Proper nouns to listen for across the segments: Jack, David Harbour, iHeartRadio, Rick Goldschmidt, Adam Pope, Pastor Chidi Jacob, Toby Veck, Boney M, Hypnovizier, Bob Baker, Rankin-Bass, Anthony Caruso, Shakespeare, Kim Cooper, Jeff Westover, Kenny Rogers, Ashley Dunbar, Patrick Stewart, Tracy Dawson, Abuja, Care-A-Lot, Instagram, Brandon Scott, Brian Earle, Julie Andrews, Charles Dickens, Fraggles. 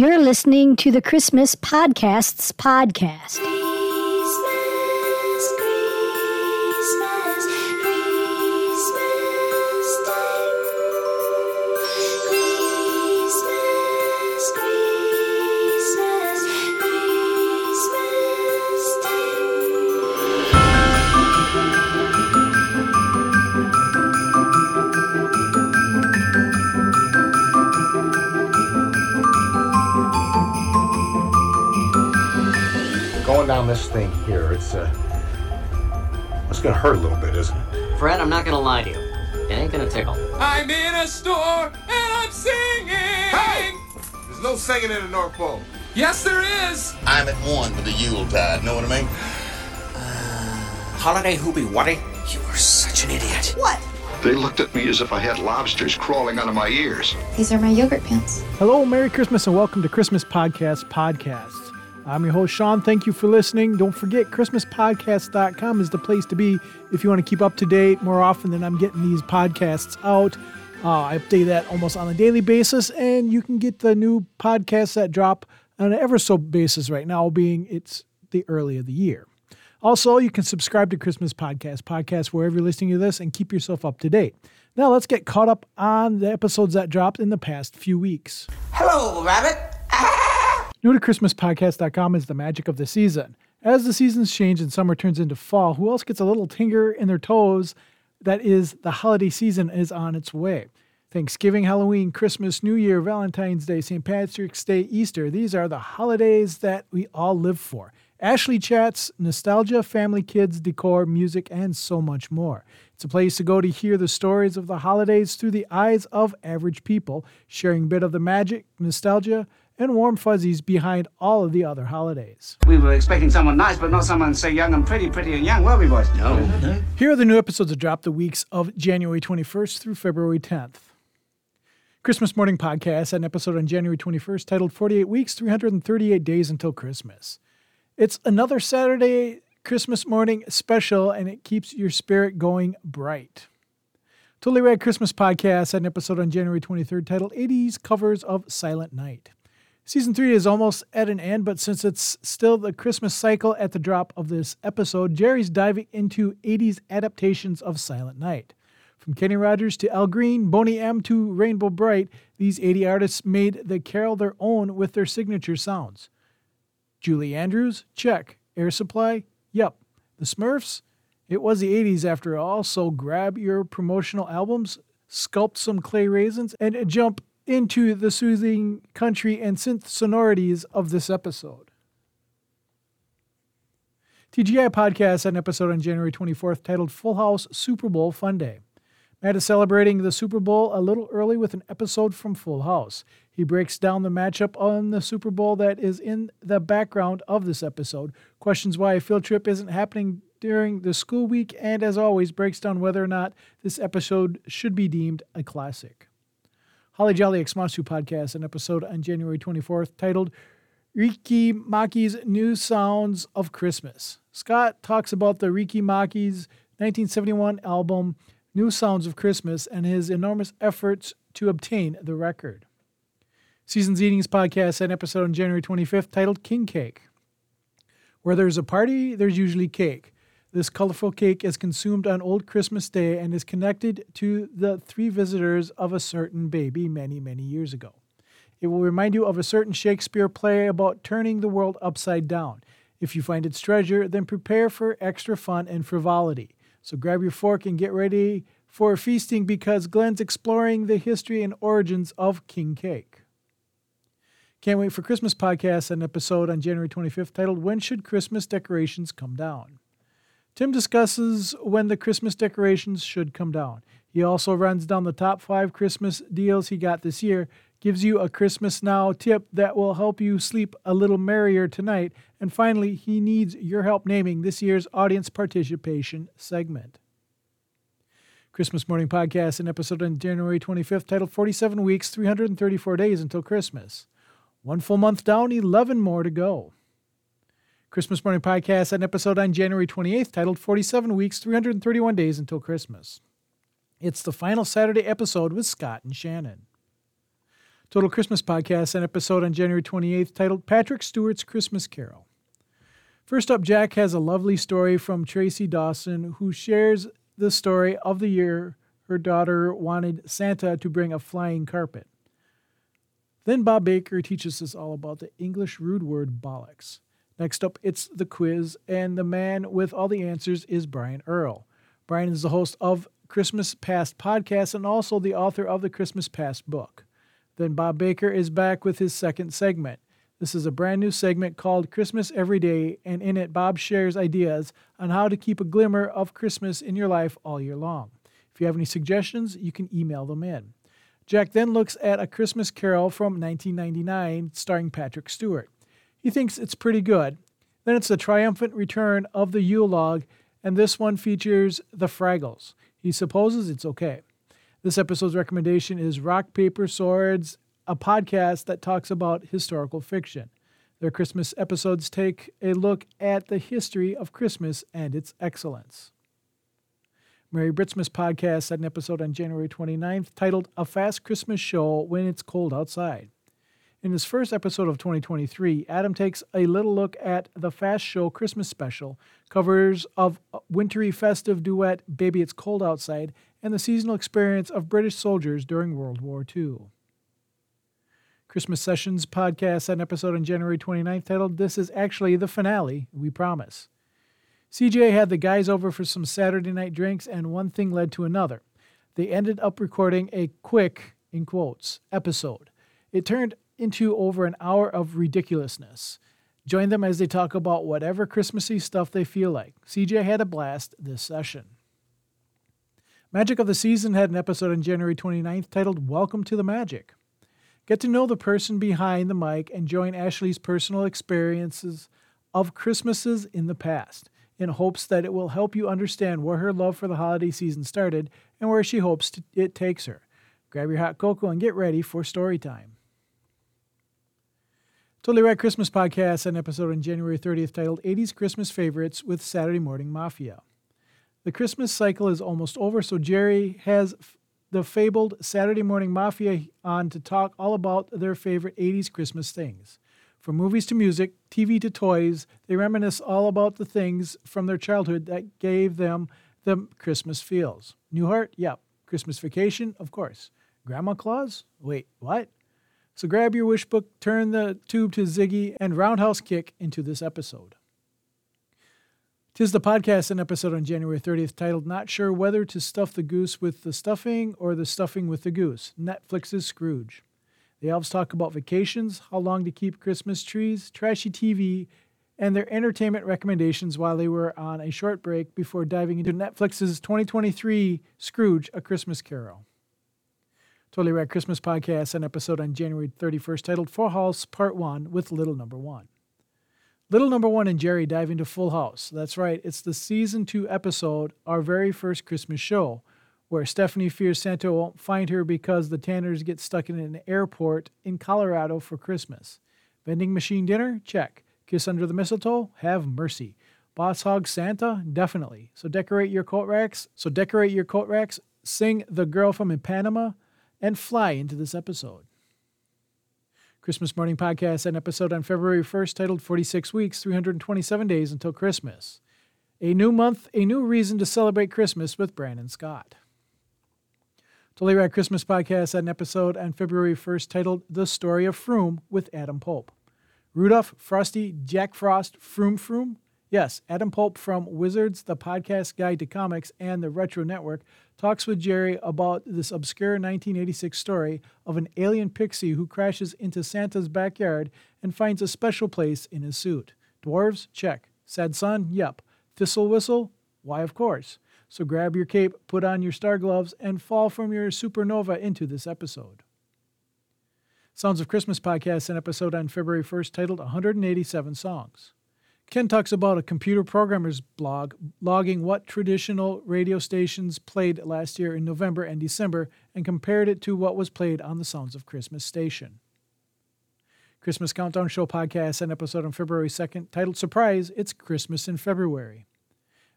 You're listening to the Christmas Podcast's podcast. Christmas, Christmas, Christmas time. Christmas, Christmas, Christmas time. Going down this thing here, it's gonna hurt a little bit, isn't it? Fred, I'm not gonna lie to you. It ain't gonna tickle. I'm in a store and I'm singing! Hey! There's no singing in the North Pole. Yes, there is! I'm at one with the Yuletide, know what I mean? Holiday Hoobie Waddy, you are such an idiot. What? They looked at me as if I had lobsters crawling out of my ears. These are my yogurt pants. Hello, Merry Christmas, and welcome to Christmas Podcast. I'm your host, Sean. Thank you for listening. Don't forget, ChristmasPodcast.com is the place to be if you want to keep up to date. More often than I'm getting these podcasts out. I update that almost on a daily basis, and you can get the new podcasts that drop on an ever-so basis right now, being it's the early of the year. Also, you can subscribe to Christmas Podcast wherever you're listening to this and keep yourself up to date. Now, let's get caught up on the episodes that dropped in the past few weeks. Hello, Rabbit. New to ChristmasPodcast.com is the magic of the season. As the seasons change and summer turns into fall, who else gets a little tinker in their toes? That is, the holiday season is on its way. Thanksgiving, Halloween, Christmas, New Year, Valentine's Day, St. Patrick's Day, Easter. These are the holidays that we all live for. Ashley chats, nostalgia, family, kids, decor, music, and so much more. It's a place to go to hear the stories of the holidays through the eyes of average people, sharing a bit of the magic, nostalgia, and warm fuzzies behind all of the other holidays. We were expecting someone nice, but not someone so young and pretty and young, were we, boys? No. Here are the new episodes that dropped the weeks of January 21st through February 10th. Christmas Morning Podcast, an episode on January 21st titled 48 Weeks, 338 Days Until Christmas. It's another Saturday Christmas morning special, and it keeps your spirit going bright. Totally Rad Christmas Podcast, an episode on January 23rd titled 80s Covers of Silent Night. Season 3 is almost at an end, but since it's still the Christmas cycle at the drop of this episode, Jerry's diving into 80s adaptations of Silent Night. From Kenny Rogers to Al Green, Boney M to Rainbow Bright, these 80 artists made the carol their own with their signature sounds. Julie Andrews? Check. Air Supply? Yep. The Smurfs? It was the 80s after all, so grab your promotional albums, sculpt some clay raisins, and jump into the soothing country and synth sonorities of this episode. TGI Podcast had an episode on January 24th titled Full House Super Bowl Fun Day. Matt is celebrating the Super Bowl a little early with an episode from Full House. He breaks down the matchup on the Super Bowl that is in the background of this episode, questions why a field trip isn't happening during the school week, and as always, breaks down whether or not this episode should be deemed a classic. Holly Jolly Xmasu Podcast, an episode on January 24th titled Riki Maki's New Sounds of Christmas. Scott talks about the Riki Maki's 1971 album, New Sounds of Christmas, and his enormous efforts to obtain the record. Seasons Eatings Podcast, an episode on January 25th titled King Cake. Where there's a party, there's usually cake. This colorful cake is consumed on Old Christmas Day and is connected to the three visitors of a certain baby many, many years ago. It will remind you of a certain Shakespeare play about turning the world upside down. If you find its treasure, then prepare for extra fun and frivolity. So grab your fork and get ready for feasting because Glenn's exploring the history and origins of King Cake. Can't Wait for Christmas Podcast, an episode on January 25th titled When Should Christmas Decorations Come Down? Tim discusses when the Christmas decorations should come down. He also runs down the top 5 Christmas deals he got this year, gives you a Christmas Now tip that will help you sleep a little merrier tonight, and finally, he needs your help naming this year's audience participation segment. Christmas Morning Podcast, an episode on January 25th titled 47 Weeks, 334 Days Until Christmas. One full month down, 11 more to go. Christmas Morning Podcast, an episode on January 28th titled 47 Weeks, 331 Days Until Christmas. It's the final Saturday episode with Scott and Shannon. Total Christmas Podcast, an episode on January 28th titled Patrick Stewart's Christmas Carol. First up, Jack has a lovely story from Tracy Dawson, who shares the story of the year her daughter wanted Santa to bring a flying carpet. Then Bob Baker teaches us all about the English root word bollocks. Next up, it's the quiz, and the man with all the answers is Brian Earle. Brian is the host of Christmas Past Podcast and also the author of the Christmas Past book. Then Bob Baker is back with his second segment. This is a brand new segment called Christmas Every Day, and in it, Bob shares ideas on how to keep a glimmer of Christmas in your life all year long. If you have any suggestions, you can email them in. Jack then looks at A Christmas Carol from 1999, starring Patrick Stewart. He thinks it's pretty good. Then it's the triumphant return of the Yule log, and this one features the Fraggles. He supposes it's okay. This episode's recommendation is Rock, Paper, Swords, a podcast that talks about historical fiction. Their Christmas episodes take a look at the history of Christmas and its excellence. Merry Britsmas Podcast had an episode on January 29th titled A Fast Christmas Show When It's Cold Outside. In his first episode of 2023, Adam takes a little look at the Fast Show Christmas special, covers of wintry festive duet Baby It's Cold Outside, and the seasonal experience of British soldiers during World War II. Christmas Sessions Podcast had an episode on January 29th titled This Is Actually the Finale, We Promise. CJ had the guys over for some Saturday night drinks, and one thing led to another. They ended up recording a quick, in quotes, episode. It turned into over an hour of ridiculousness. Join them as they talk about whatever Christmassy stuff they feel like. CJ had a blast this session. Magic of the Season had an episode on January 29th titled Welcome to the Magic. Get to know the person behind the mic and join Ashley's personal experiences of Christmases in the past in hopes that it will help you understand where her love for the holiday season started and where she hopes it takes her. Grab your hot cocoa and get ready for story time. Totally Right Christmas Podcast, an episode on January 30th titled 80s Christmas Favorites with Saturday Morning Mafia. The Christmas cycle is almost over, so Jerry has the fabled Saturday Morning Mafia on to talk all about their favorite 80s Christmas things. From movies to music, TV to toys, they reminisce all about the things from their childhood that gave them the Christmas feels. Newhart? Yep. Christmas Vacation? Of course. Grandma Claus? Wait, what? So grab your wish book, turn the tube to Ziggy, and roundhouse kick into this episode. Tis the Podcast, an episode on January 30th titled Not Sure Whether to Stuff the Goose with the Stuffing or the Stuffing with the Goose, Netflix's Scrooge. The elves talk about vacations, how long to keep Christmas trees, trashy TV, and their entertainment recommendations while they were on a short break before diving into Netflix's 2023 Scrooge, A Christmas Carol. Totally Right Christmas Podcast, an episode on January 31st titled Full House Part 1 with Little Number 1. Little Number 1 and Jerry dive into Full House. That's right, it's the Season 2 episode, Our Very First Christmas Show, where Stephanie fears Santa won't find her because the Tanners get stuck in an airport in Colorado for Christmas. Vending machine dinner? Check. Kiss under the mistletoe? Have mercy. Boss hog Santa? Definitely. So decorate your coat racks, sing The Girl from Ipanema, and fly into this episode. Christmas Morning Podcast, an episode on February 1st titled 46 Weeks, 327 Days Until Christmas. A new month, a new reason to celebrate Christmas with Brandon Scott. Totally Right Christmas Podcast, an episode on February 1st titled The Story of Froom with Adam Pope. Rudolph, Frosty, Jack Frost, Froom Froom? Yes, Adam Pope from Wizards, The Podcast Guide to Comics, and the Retro Network talks with Jerry about this obscure 1986 story of an alien pixie who crashes into Santa's backyard and finds a special place in his suit. Dwarves? Check. Sad sun? Yep. Thistle whistle? Why, of course. So grab your cape, put on your star gloves, and fall from your supernova into this episode. Sounds of Christmas Podcast, an episode on February 1st titled 187 Songs. Ken talks about a computer programmer's blog logging what traditional radio stations played last year in November and December and compared it to what was played on the Sounds of Christmas station. Christmas Countdown Show Podcast, an episode on February 2nd titled Surprise, It's Christmas in February.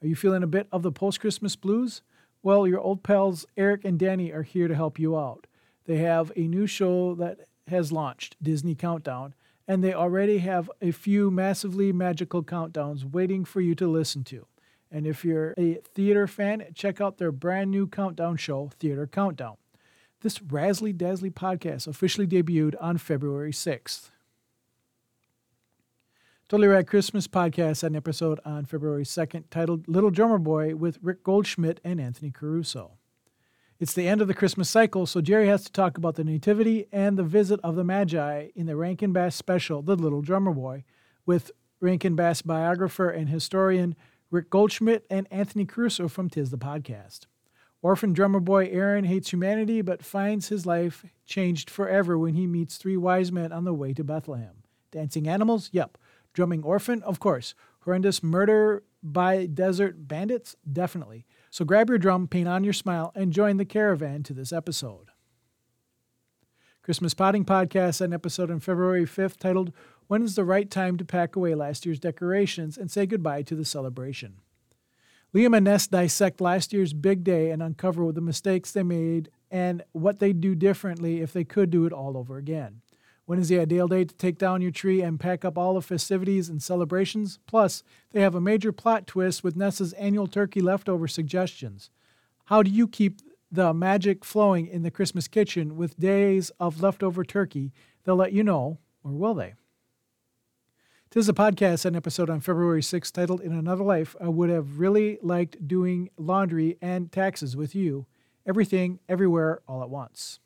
Are you feeling a bit of the post-Christmas blues? Well, your old pals Eric and Danny are here to help you out. They have a new show that has launched Disney Countdown, and they already have a few massively magical countdowns waiting for you to listen to. And if you're a theater fan, check out their brand new countdown show, Theater Countdown. This Razzly Dazzly podcast officially debuted on February 6th. Totally Rad Christmas podcast had an episode on February 2nd titled Little Drummer Boy with Rick Goldschmidt and Anthony Caruso. It's the end of the Christmas cycle, so Jerry has to talk about the nativity and the visit of the Magi in the Rankin-Bass special, The Little Drummer Boy, with Rankin-Bass biographer and historian Rick Goldschmidt and Anthony Caruso from Tis the Podcast. Orphan drummer boy Aaron hates humanity but finds his life changed forever when he meets three wise men on the way to Bethlehem. Dancing animals? Yep. Drumming orphan? Of course. Horrendous murder by desert bandits? Definitely. So grab your drum, paint on your smile, and join the caravan to this episode. Christmas Potting Podcast, an episode on February 5th titled When is the Right Time to Pack Away Last Year's Decorations and Say Goodbye to the Celebration? Liam and Ness dissect last year's big day and uncover the mistakes they made and what they'd do differently if they could do it all over again. When is the ideal day to take down your tree and pack up all the festivities and celebrations? Plus, they have a major plot twist with Ness's annual turkey leftover suggestions. How do you keep the magic flowing in the Christmas kitchen with days of leftover turkey? They'll let you know, or will they? Tis a podcast, an episode on February 6th titled In Another Life, I Would Have Really Liked Doing Laundry and Taxes with You. Everything, Everywhere, All at Once.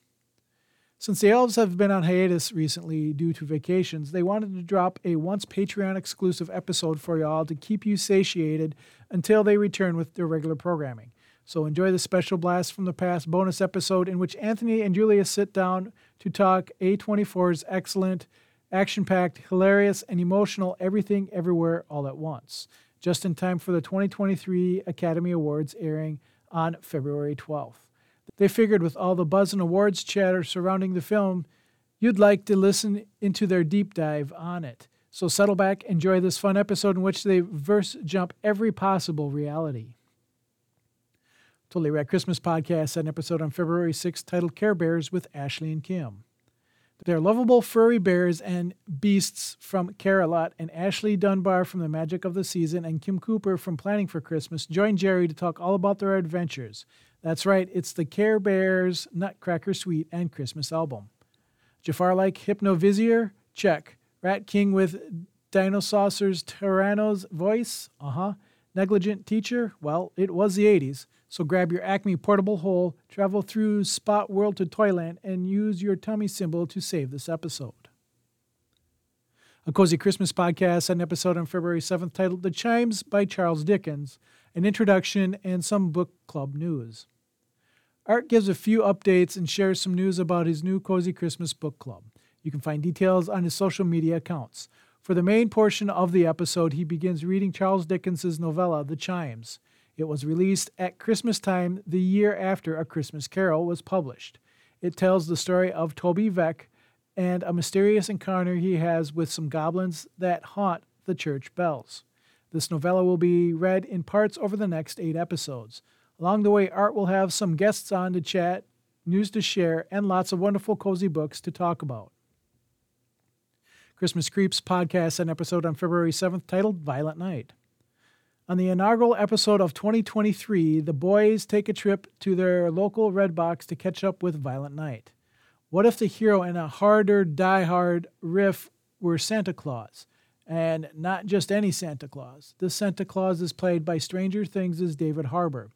Since the elves have been on hiatus recently due to vacations, they wanted to drop a once Patreon-exclusive episode for y'all to keep you satiated until they return with their regular programming. So enjoy the special blast from the past bonus episode in which Anthony and Julia sit down to talk A24's excellent, action-packed, hilarious, and emotional Everything, Everywhere, All at Once, just in time for the 2023 Academy Awards airing on February 12th. They figured with all the buzz and awards chatter surrounding the film, you'd like to listen into their deep dive on it. So settle back, enjoy this fun episode in which they verse jump every possible reality. Totally Rad Christmas Podcast, an episode on February 6th titled Care Bears with Ashley and Kim. They're lovable furry bears and beasts from Care-A-Lot, and Ashley Dunbar from The Magic of the Season and Kim Cooper from Planning for Christmas join Jerry to talk all about their adventures. That's right, it's the Care Bears Nutcracker Suite and Christmas album. Jafar-like Hypnovizier? Check. Rat King with Dinosaucer's Tyranno's voice? Uh-huh. Negligent teacher? Well, it was the 80s. So grab your Acme portable hole, travel through Spot World to Toyland, and use your tummy symbol to save this episode. A Cozy Christmas Podcast, an episode on February 7th titled The Chimes by Charles Dickens, an introduction and some book club news. Art gives a few updates and shares some news about his new Cozy Christmas book club. You can find details on his social media accounts. For the main portion of the episode, he begins reading Charles Dickens' novella, The Chimes. It was released at Christmas time the year after A Christmas Carol was published. It tells the story of Toby Veck and a mysterious encounter he has with some goblins that haunt the church bells. This novella will be read in parts over the next 8 episodes. Along the way, Art will have some guests on to chat, news to share, and lots of wonderful cozy books to talk about. Christmas Creeps Podcast, an episode on February 7th titled Violent Night. On the inaugural episode of 2023, the boys take a trip to their local Red Box to catch up with Violent Night. What if the hero in a harder, die-hard riff were Santa Claus? And not just any Santa Claus. This Santa Claus is played by Stranger Things' David Harbour.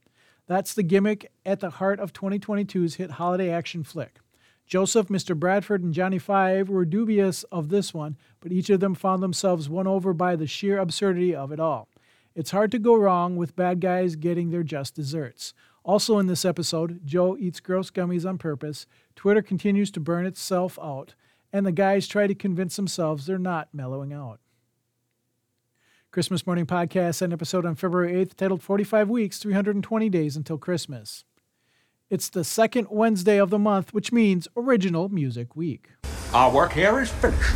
That's the gimmick at the heart of 2022's hit holiday action flick. Joseph, Mr. Bradford, and Johnny Five were dubious of this one, but each of them found themselves won over by the sheer absurdity of it all. It's hard to go wrong with bad guys getting their just desserts. Also in this episode, Joe eats gross gummies on purpose, Twitter continues to burn itself out, and the guys try to convince themselves they're not mellowing out. Christmas Morning Podcast, an episode on February 8th titled 45 Weeks, 320 Days Until Christmas. It's the second Wednesday of the month, which means Original Music Week. Our work here is finished.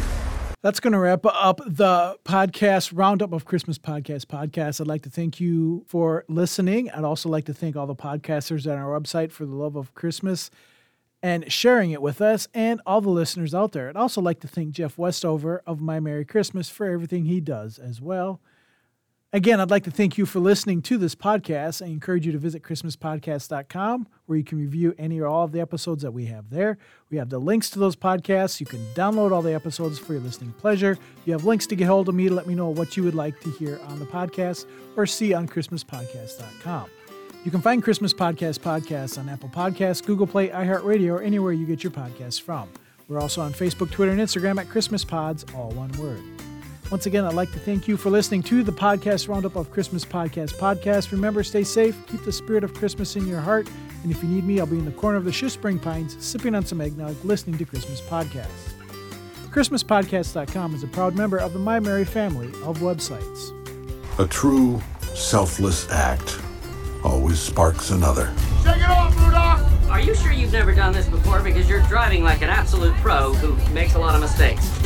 That's going to wrap up the podcast roundup of Christmas Podcast. I'd like to thank you for listening. I'd also like to thank all the podcasters on our website for the love of Christmas. and sharing it with us and all the listeners out there. I'd also like to thank Jeff Westover of My Merry Christmas for everything he does as well. Again, I'd like to thank you for listening to this podcast. I encourage you to visit ChristmasPodcast.com, where you can review any or all of the episodes that we have there. We have the links to those podcasts. You can download all the episodes for your listening pleasure. You have links to get hold of me to let me know what you would like to hear on the podcast or see on ChristmasPodcast.com. You can find Christmas Podcast podcasts on Apple Podcasts, Google Play, iHeartRadio, or anywhere you get your podcasts from. We're also on Facebook, Twitter, and Instagram at Christmas Pods, all one word. Once again, I'd like to thank you for listening to the podcast roundup of Christmas Podcast. Remember, stay safe, keep the spirit of Christmas in your heart, and if you need me, I'll be in the corner of the Shoespring Pines, sipping on some eggnog, listening to Christmas podcasts. ChristmasPodcast.com is a proud member of the My Merry family of websites. A true, selfless act always sparks another. Shake it off, Rudolph! Are you sure you've never done this before? Because you're driving like an absolute pro who makes a lot of mistakes.